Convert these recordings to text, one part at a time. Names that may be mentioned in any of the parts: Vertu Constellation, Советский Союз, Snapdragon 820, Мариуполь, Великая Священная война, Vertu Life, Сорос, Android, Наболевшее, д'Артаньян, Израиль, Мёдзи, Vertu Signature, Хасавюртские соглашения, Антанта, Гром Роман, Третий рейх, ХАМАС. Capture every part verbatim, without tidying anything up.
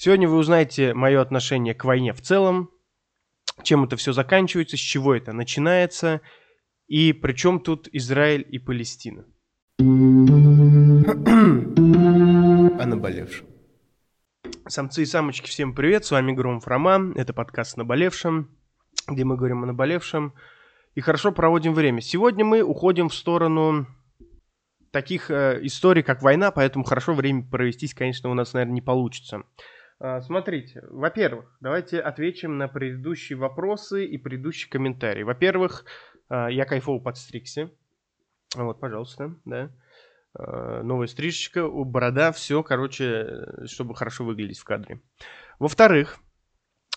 Сегодня вы узнаете мое отношение к войне в целом, чем это все заканчивается, с чего это начинается, и при чем тут Израиль и Палестина. О наболевшем. Самцы и самочки, всем привет, с вами Гром Роман, это подкаст «Наболевшем», где мы говорим о наболевшем и хорошо проводим время. Сегодня мы уходим в сторону таких э, историй, как война, поэтому хорошо время провестись, конечно, у нас, наверное, не получится. Э, смотрите, во-первых, давайте отвечим на предыдущие вопросы и предыдущие комментарии. Во-первых, э, я кайфово подстригся. Вот, пожалуйста, да. Э, новая стрижечка, борода, все, короче, чтобы хорошо выглядеть в кадре. Во-вторых,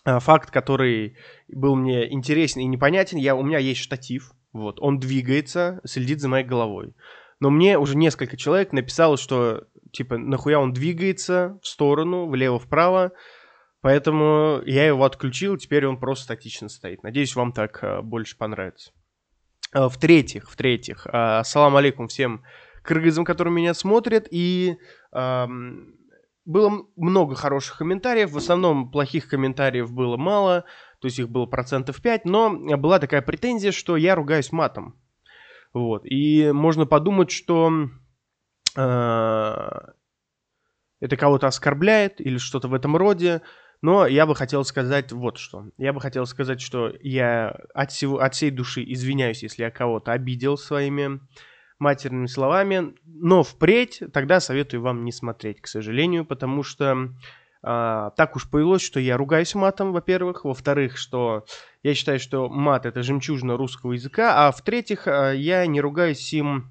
факт, который был мне интересен и непонятен, я, у меня есть штатив, вот, он двигается, следит за моей головой. Но мне уже несколько человек написало, что, типа, нахуя он двигается в сторону, влево-вправо, поэтому я его отключил, теперь он просто статично стоит. Надеюсь, вам так а, больше понравится. А, в-третьих, в-третьих, а, ассалам алейкум всем кыргызам, которые меня смотрят, и... А, было много хороших комментариев, в основном плохих комментариев было мало, то есть их было процентов пять, но была такая претензия, что я ругаюсь матом. Вот. И можно подумать, что э, это кого-то оскорбляет или что-то в этом роде, но я бы хотел сказать вот что. Я бы хотел сказать, что я от, всего, от всей души извиняюсь, если я кого-то обидел своими матерными словами, но впредь тогда советую вам не смотреть, к сожалению, потому что э, так уж повелось, что я ругаюсь матом, во-первых, во-вторых, что я считаю, что мат — это жемчужина русского языка, а в-третьих, э, я не ругаюсь им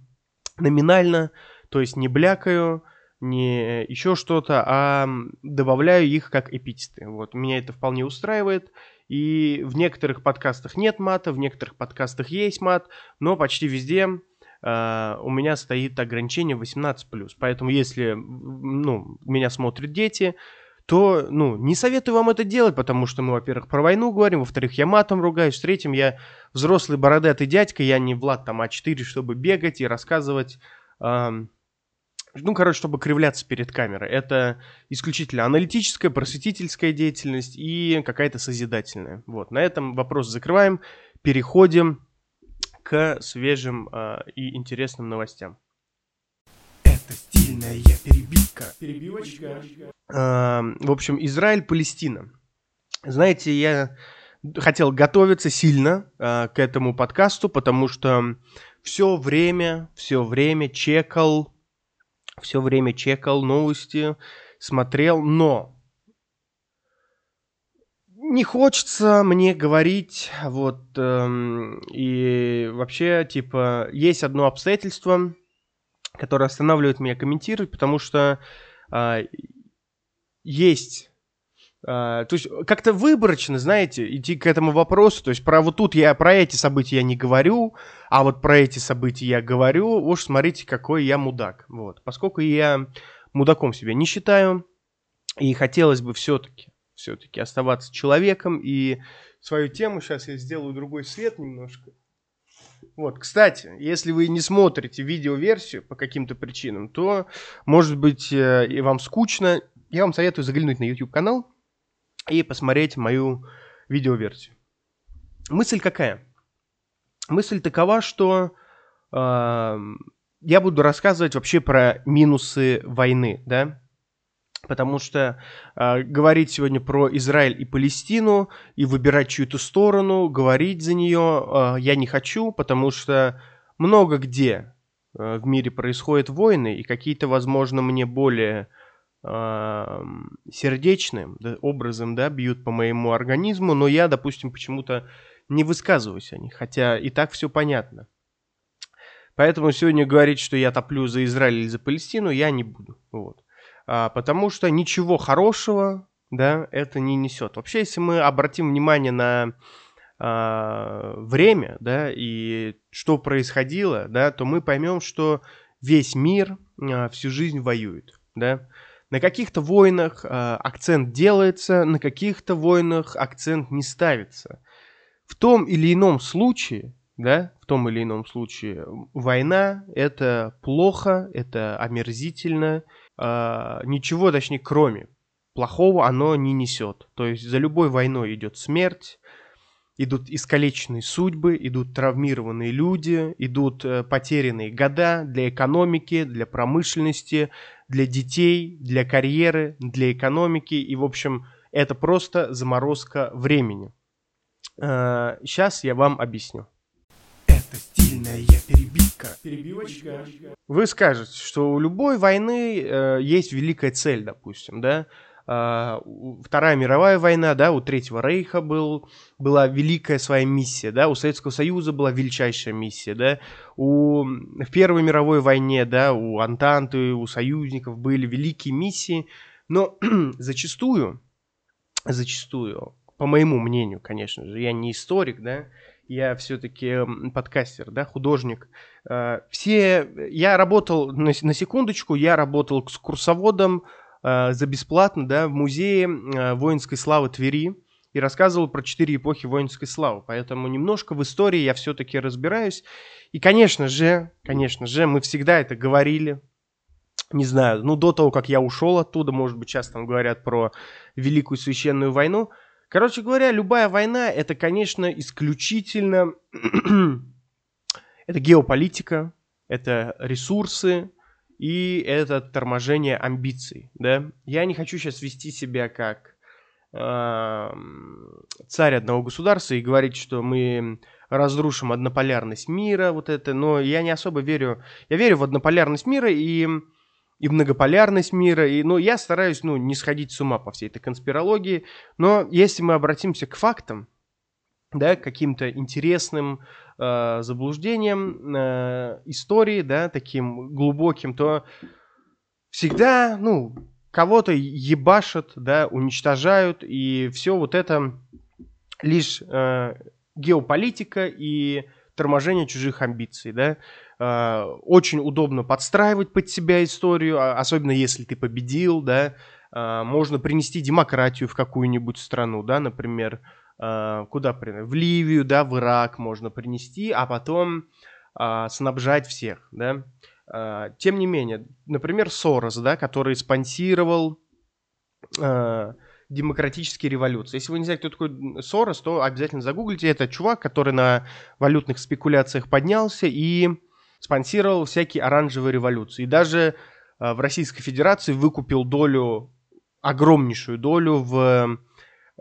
номинально, то есть не блякаю, не еще что-то, а добавляю их как эпитеты. Вот, меня это вполне устраивает. И в некоторых подкастах нет мата, в некоторых подкастах есть мат, но почти везде Uh, у меня стоит ограничение восемнадцать плюс, поэтому если, ну, меня смотрят дети, то, ну, не советую вам это делать, потому что мы, во-первых, про войну говорим, во-вторых, я матом ругаюсь, в-третьем, я взрослый бородатый дядька, я не Влад там а четыре, чтобы бегать и рассказывать, uh, ну, короче, чтобы кривляться перед камерой. Это исключительно аналитическая, просветительская деятельность и какая-то созидательная. Вот, на этом вопрос закрываем, переходим к свежим э, и интересным новостям. Это стильная перебивка. Перебивочка. Э, в общем, Израиль, Палестина. Знаете, я хотел готовиться сильно э, к этому подкасту, потому что все время, все время чекал, все время чекал новости, смотрел, но не хочется мне говорить, вот, эм, и вообще, типа, есть одно обстоятельство, которое останавливает меня комментировать, потому что э, есть, э, то есть, как-то выборочно, знаете, идти к этому вопросу, то есть, про вот тут я, про эти события я не говорю, а вот про эти события я говорю, уж смотрите, какой я мудак, вот, поскольку я мудаком себя не считаю, и хотелось бы все-таки, все-таки оставаться человеком, и свою тему сейчас я сделаю другой свет немножко. Вот, кстати, если вы не смотрите видеоверсию по каким-то причинам, то, может быть, и вам скучно, я вам советую заглянуть на YouTube-канал и посмотреть мою видеоверсию. Мысль какая? Мысль такова, что э, я буду рассказывать вообще про минусы войны, да? Потому что э, говорить сегодня про Израиль и Палестину и выбирать чью-то сторону, говорить за нее э, я не хочу, потому что много где э, в мире происходят войны, и какие-то, возможно, мне более э, сердечным да, образом да, бьют по моему организму, но я, допустим, почему-то не высказываюсь о них, хотя и так все понятно. Поэтому сегодня говорить, что я топлю за Израиль или за Палестину, я не буду, вот. Потому что ничего хорошего, да, это не несет. Вообще, если мы обратим внимание на э, время, да, и что происходило, да, то мы поймем, что весь мир э, всю жизнь воюет, да. На каких-то войнах э, акцент делается, на каких-то войнах акцент не ставится. В том или ином случае, да, в том или ином случае война – это плохо, это омерзительно. Uh, ничего, точнее, кроме плохого оно не несет. То есть за любой войной идет смерть, идут искалеченные судьбы, идут травмированные люди, идут потерянные года для экономики, для промышленности, для детей, для карьеры, для экономики. И, в общем, это просто заморозка времени. Сейчас я вам объясню. Это стильная перебивка. Перебивочка. Вы скажете, что у любой войны э, есть великая цель, допустим, да? Э, Вторая мировая война, да, у Третьего рейха был, была великая своя миссия, да, у Советского Союза была величайшая миссия, да, у, в Первой мировой войне, да, у Антанты, у союзников были великие миссии, но зачастую, зачастую, по моему мнению, конечно же, я не историк, да, я все-таки подкастер, да, художник. Все, я работал, на секундочку, я работал с курсоводом за бесплатно, да, в музее воинской славы Твери и рассказывал про четыре эпохи воинской славы, поэтому немножко в истории я все-таки разбираюсь. И, конечно же, конечно же, мы всегда это говорили, не знаю, ну, до того, как я ушел оттуда, может быть, сейчас там говорят про Великую Священную войну. Короче говоря, любая война – это, конечно, исключительно это геополитика, это ресурсы и это торможение амбиций. Да? Я не хочу сейчас вести себя как э, царь одного государства и говорить, что мы разрушим однополярность мира, вот это, но я не особо верю. Я верю в однополярность мира и... и многополярность мира, и, ну, я стараюсь, ну, не сходить с ума по всей этой конспирологии, но если мы обратимся к фактам, да, к каким-то интересным э, заблуждениям э, истории, да, таким глубоким, то всегда, ну, кого-то ебашат, да, уничтожают, и все вот это лишь э, геополитика и торможение чужих амбиций, да. Очень удобно подстраивать под себя историю, особенно если ты победил, да, можно принести демократию в какую-нибудь страну, да, например, куда, в Ливию, да, в Ирак можно принести, а потом снабжать всех, да. Тем не менее, например, Сорос, да, который спонсировал демократические революции. Если вы не знаете, кто такой Сорос, то обязательно загуглите. Это чувак, который на валютных спекуляциях поднялся и спонсировал всякие оранжевые революции. И даже э, в Российской Федерации выкупил долю, огромнейшую долю в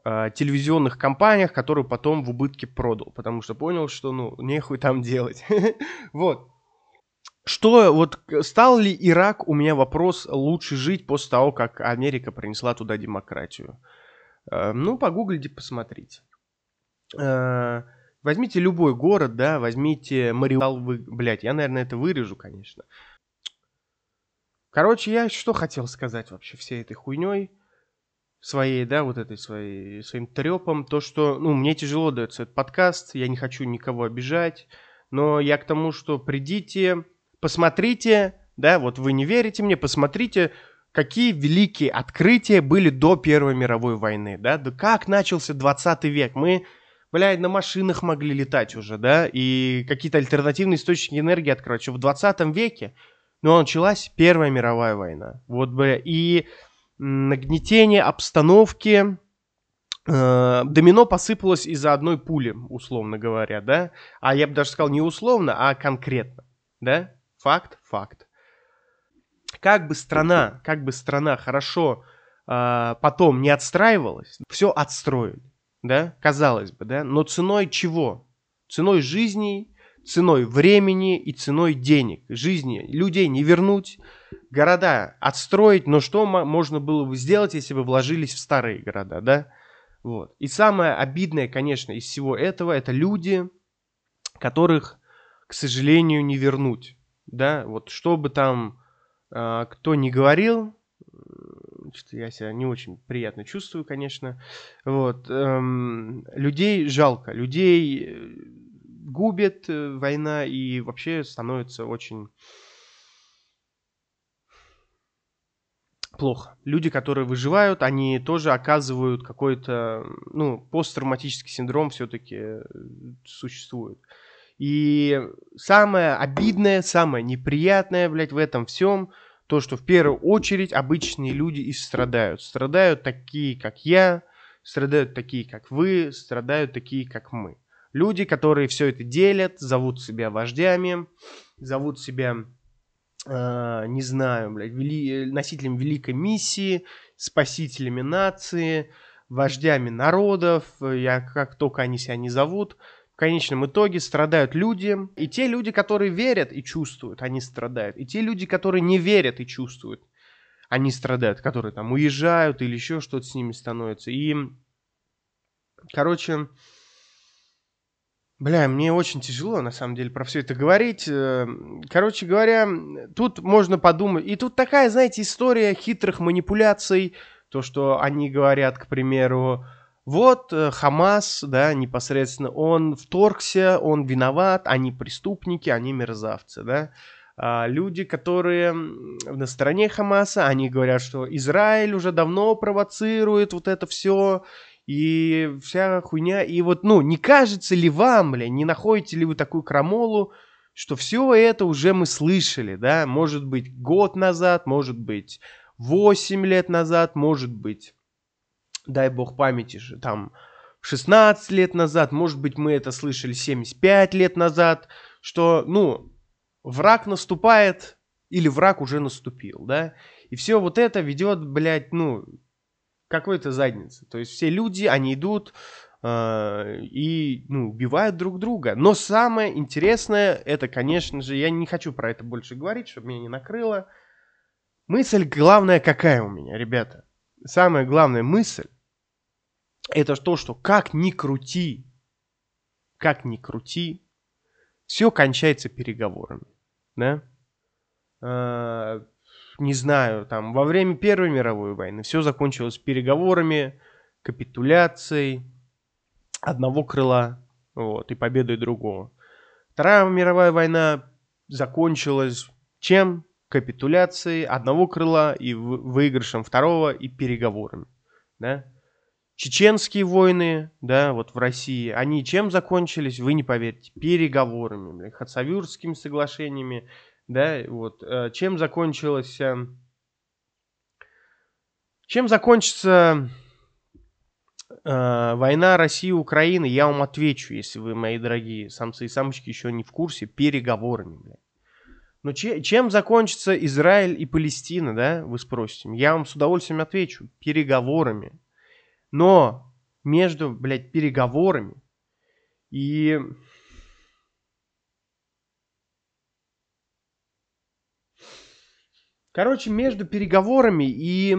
э, телевизионных компаниях, которую потом в убытке продал, потому что понял, что, ну, нехуй там делать. Вот. Что, вот, стал ли Ирак, у меня вопрос, лучше жить после того, как Америка принесла туда демократию? Э, ну, погуглите, посмотрите. Э, возьмите любой город, да, возьмите Мариуполь, вы... блядь, я, наверное, это вырежу, конечно. Короче, я что хотел сказать вообще всей этой хуйней, своей, да, вот этой своей, своим трепом, то, что, ну, мне тяжело дается этот подкаст, я не хочу никого обижать, но я к тому, что придите, посмотрите, да, вот вы не верите мне, посмотрите, какие великие открытия были до Первой мировой войны, да, да как начался двадцатый век, мы... Блядь, на машинах могли летать уже, да, и какие-то альтернативные источники энергии открывать. Что в двадцатом веке, ну, началась Первая мировая война. Вот, блядь, и нагнетение обстановки, э, домино посыпалось из-за одной пули, условно говоря, да. А я бы даже сказал не условно, а конкретно, да. Факт, факт. Как бы страна, как бы страна хорошо э, потом не отстраивалась, все отстроили. Да, казалось бы, да, но ценой чего? Ценой жизни, ценой времени и ценой денег. Жизни людей не вернуть, города отстроить, но что можно было бы сделать, если бы вложились в старые города, да? Вот. И самое обидное, конечно, из всего этого, это люди, которых, к сожалению, не вернуть, да? Вот что бы там э, кто ни говорил... Я себя не очень приятно чувствую, конечно. Вот. Эм, людей жалко. Людей губит война и вообще становится очень плохо. Люди, которые выживают, они тоже оказывают какой-то... Ну, посттравматический синдром все-таки существует. И самое обидное, самое неприятное, блядь, в этом всем... то, что в первую очередь обычные люди и страдают. Страдают такие, как я, страдают такие, как вы, страдают такие, как мы. Люди, которые все это делят, зовут себя вождями, зовут себя, э, не знаю, блядь, вели, носителем великой миссии, спасителями нации, вождями народов, я, как только они себя не зовут, в конечном итоге страдают люди. И те люди, которые верят и чувствуют, они страдают. И те люди, которые не верят и чувствуют, они страдают, которые там уезжают или еще что-то с ними становится. И, короче... Бля, мне очень тяжело, на самом деле, про все это говорить. Короче говоря, тут можно подумать. И тут такая, знаете, история хитрых манипуляций. То, что они говорят, к примеру, вот ХАМАС, да, непосредственно, он вторгся, он виноват, они преступники, они мерзавцы, да. А люди, которые на стороне ХАМАСа, они говорят, что Израиль уже давно провоцирует вот это все. И вся хуйня, и вот, ну, не кажется ли вам, бля, не находите ли вы такую крамолу, что все это уже мы слышали, да, может быть, год назад, может быть, восемь лет назад, может быть, дай бог памяти, там, шестнадцать лет назад, может быть, мы это слышали семьдесят пять лет назад, что, ну, враг наступает, или враг уже наступил, да, и все вот это ведет, блядь, ну... какой-то задницы. То есть все люди, они идут э, и ну, убивают друг друга. Но самое интересное, это, конечно же, я не хочу про это больше говорить, чтобы меня не накрыло. Мысль главная какая у меня, ребята? Самая главная мысль, это то, что как ни крути, как ни крути, все кончается переговорами. Да? Э-э- не знаю, там, во время Первой мировой войны все закончилось переговорами, капитуляцией одного крыла, вот, и победой другого. Вторая мировая война закончилась чем? Капитуляцией одного крыла и выигрышем второго и переговорами, да? Чеченские войны, да, вот в России, они чем закончились, вы не поверите, переговорами, блядь, Хасавюртскими соглашениями. Да, вот, чем закончилось, чем закончится э, война России и Украины, я вам отвечу, если вы, мои дорогие самцы и самочки, еще не в курсе, переговорами, бля. Но че, чем закончится Израиль и Палестина, да, вы спросите, я вам с удовольствием отвечу, переговорами. Но между, блядь, переговорами и... Короче, между переговорами и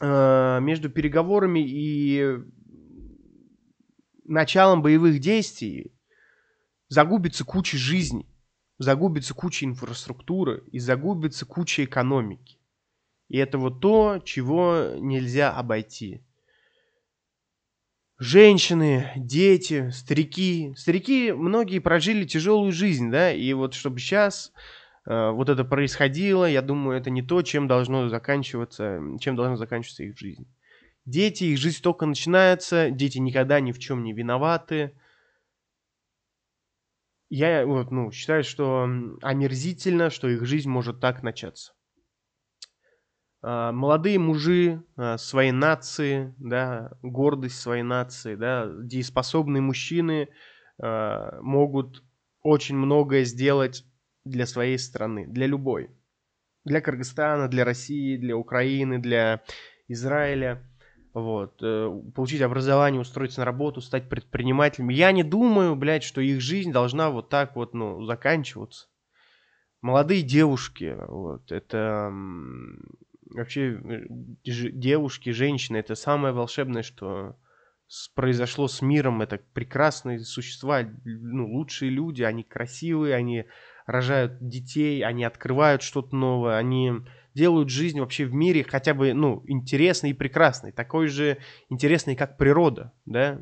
э, между переговорами и началом боевых действий загубится куча жизней, загубится куча инфраструктуры и загубится куча экономики. И это вот то, чего нельзя обойти. Женщины, дети, старики. Старики многие прожили тяжелую жизнь, да, и вот чтобы сейчас... вот это происходило, я думаю, это не то, чем должно заканчиваться, чем должна заканчиваться их жизнь. Дети, их жизнь только начинается, дети никогда ни в чем не виноваты. Я вот, ну, считаю, что омерзительно, что их жизнь может так начаться. Молодые мужи своей нации, да, гордость своей нации, да, дееспособные мужчины могут очень многое сделать для своей страны, для любой. Для Кыргызстана, для России, для Украины, для Израиля. Вот. Получить образование, устроиться на работу, стать предпринимателем. Я не думаю, блядь, что их жизнь должна вот так вот, ну, заканчиваться. Молодые девушки, вот, это... Вообще, девушки, женщины, это самое волшебное, что произошло с миром. Это прекрасные существа, ну, лучшие люди, они красивые, они... рожают детей, они открывают что-то новое, они делают жизнь вообще в мире хотя бы, ну, интересной и прекрасной, такой же интересной, как природа, да.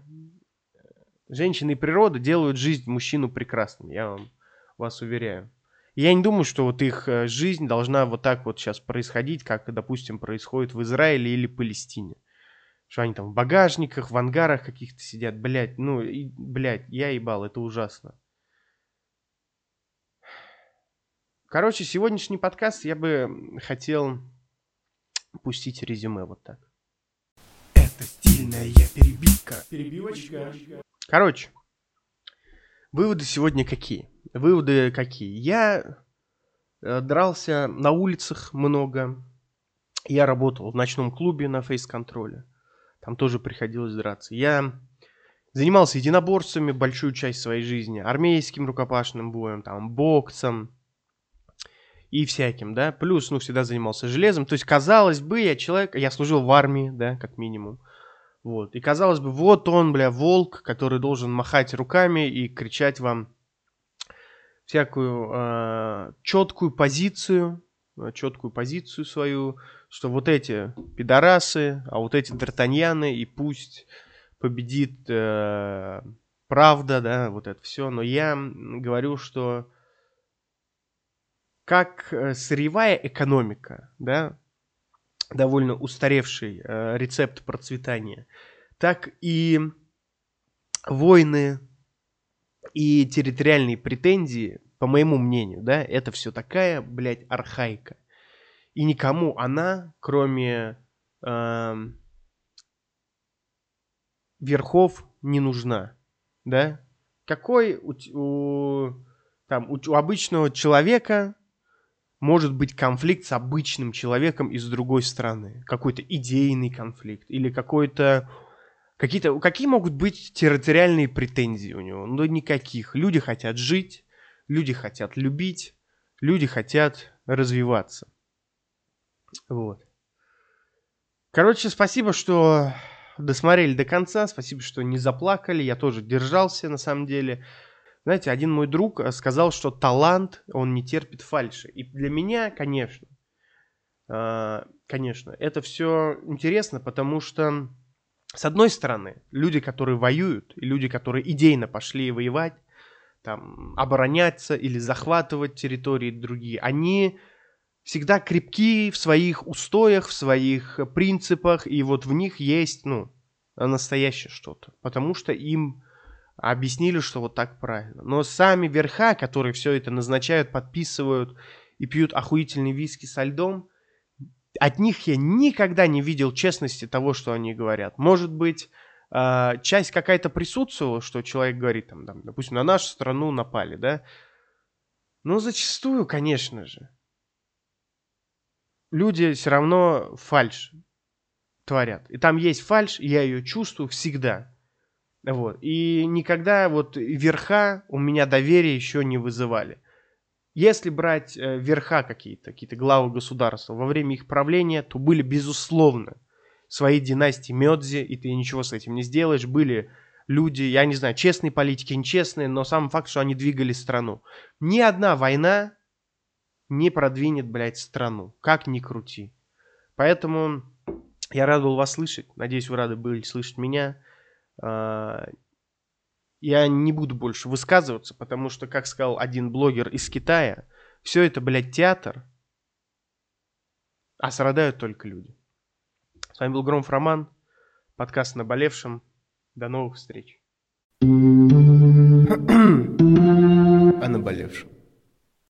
Женщины и природа делают жизнь мужчину прекрасным, я вам, вас уверяю. И я не думаю, что вот их жизнь должна вот так вот сейчас происходить, как, допустим, происходит в Израиле или Палестине. Что они там в багажниках, в ангарах каких-то сидят, блядь, ну, и, блядь, я ебал, это ужасно. Короче, сегодняшний подкаст я бы хотел пустить резюме вот так. Это стильная перебивка. Перебивочка. Короче, выводы сегодня какие? Выводы какие? Я дрался на улицах много. Я работал в ночном клубе на фейс-контроле. Там тоже приходилось драться. Я занимался единоборствами большую часть своей жизни. Армейским рукопашным боем, там, боксом и всяким, да. Плюс, ну, всегда занимался железом. То есть, казалось бы, я человек... Я служил в армии, да, как минимум. Вот. И, казалось бы, вот он, бля, волк, который должен махать руками и кричать вам всякую э, четкую позицию, четкую позицию свою, что вот эти пидорасы, а вот эти д'Артаньяны, и пусть победит э, правда, да, вот это все. Но я говорю, что как сырьевая экономика, да, довольно устаревший э, рецепт процветания, так и войны и территориальные претензии, по моему мнению, да, это все такая, блядь, архаика. И никому она, кроме э, верхов, не нужна, да. Какой у, у, там, у, у обычного человека может быть конфликт с обычным человеком из другой страны? Какой-то идейный конфликт или какой-то... Какие-то, какие могут быть территориальные претензии у него? Ну, никаких. Люди хотят жить, люди хотят любить, люди хотят развиваться. Вот. Короче, спасибо, что досмотрели до конца, спасибо, что не заплакали, я тоже держался, на самом деле. Знаете, один мой друг сказал, что талант, он не терпит фальши. И для меня, конечно, конечно, это все интересно, потому что... С одной стороны, люди, которые воюют, и люди, которые идейно пошли воевать, там, обороняться или захватывать территории другие, они всегда крепки в своих устоях, в своих принципах, и вот в них есть, ну, настоящее что-то, потому что им объяснили, что вот так правильно. Но сами верха, которые все это назначают, подписывают и пьют охуительные виски со льдом, от них я никогда не видел честности того, что они говорят. Может быть, часть какая-то присутствовала, что человек говорит, там, допустим, на нашу страну напали, да? Но зачастую, конечно же, люди все равно фальшь творят. И там есть фальшь, я ее чувствую всегда. Вот. И никогда вот верха у меня доверия еще не вызывали. Если брать верха какие-то, какие-то главы государства во время их правления, то были, безусловно, свои династии Мёдзи, и ты ничего с этим не сделаешь. Были люди, я не знаю, честные политики, нечестные, но сам факт, что они двигали страну. Ни одна война не продвинет, блядь, страну. Как ни крути. Поэтому я рад был вас слышать. Надеюсь, вы рады были слышать меня. Я не буду больше высказываться, потому что, как сказал один блогер из Китая, все это, блядь, театр, а страдают только люди. С вами был Гром Роман, подкаст «Наболевшем». До новых встреч. О наболевшем.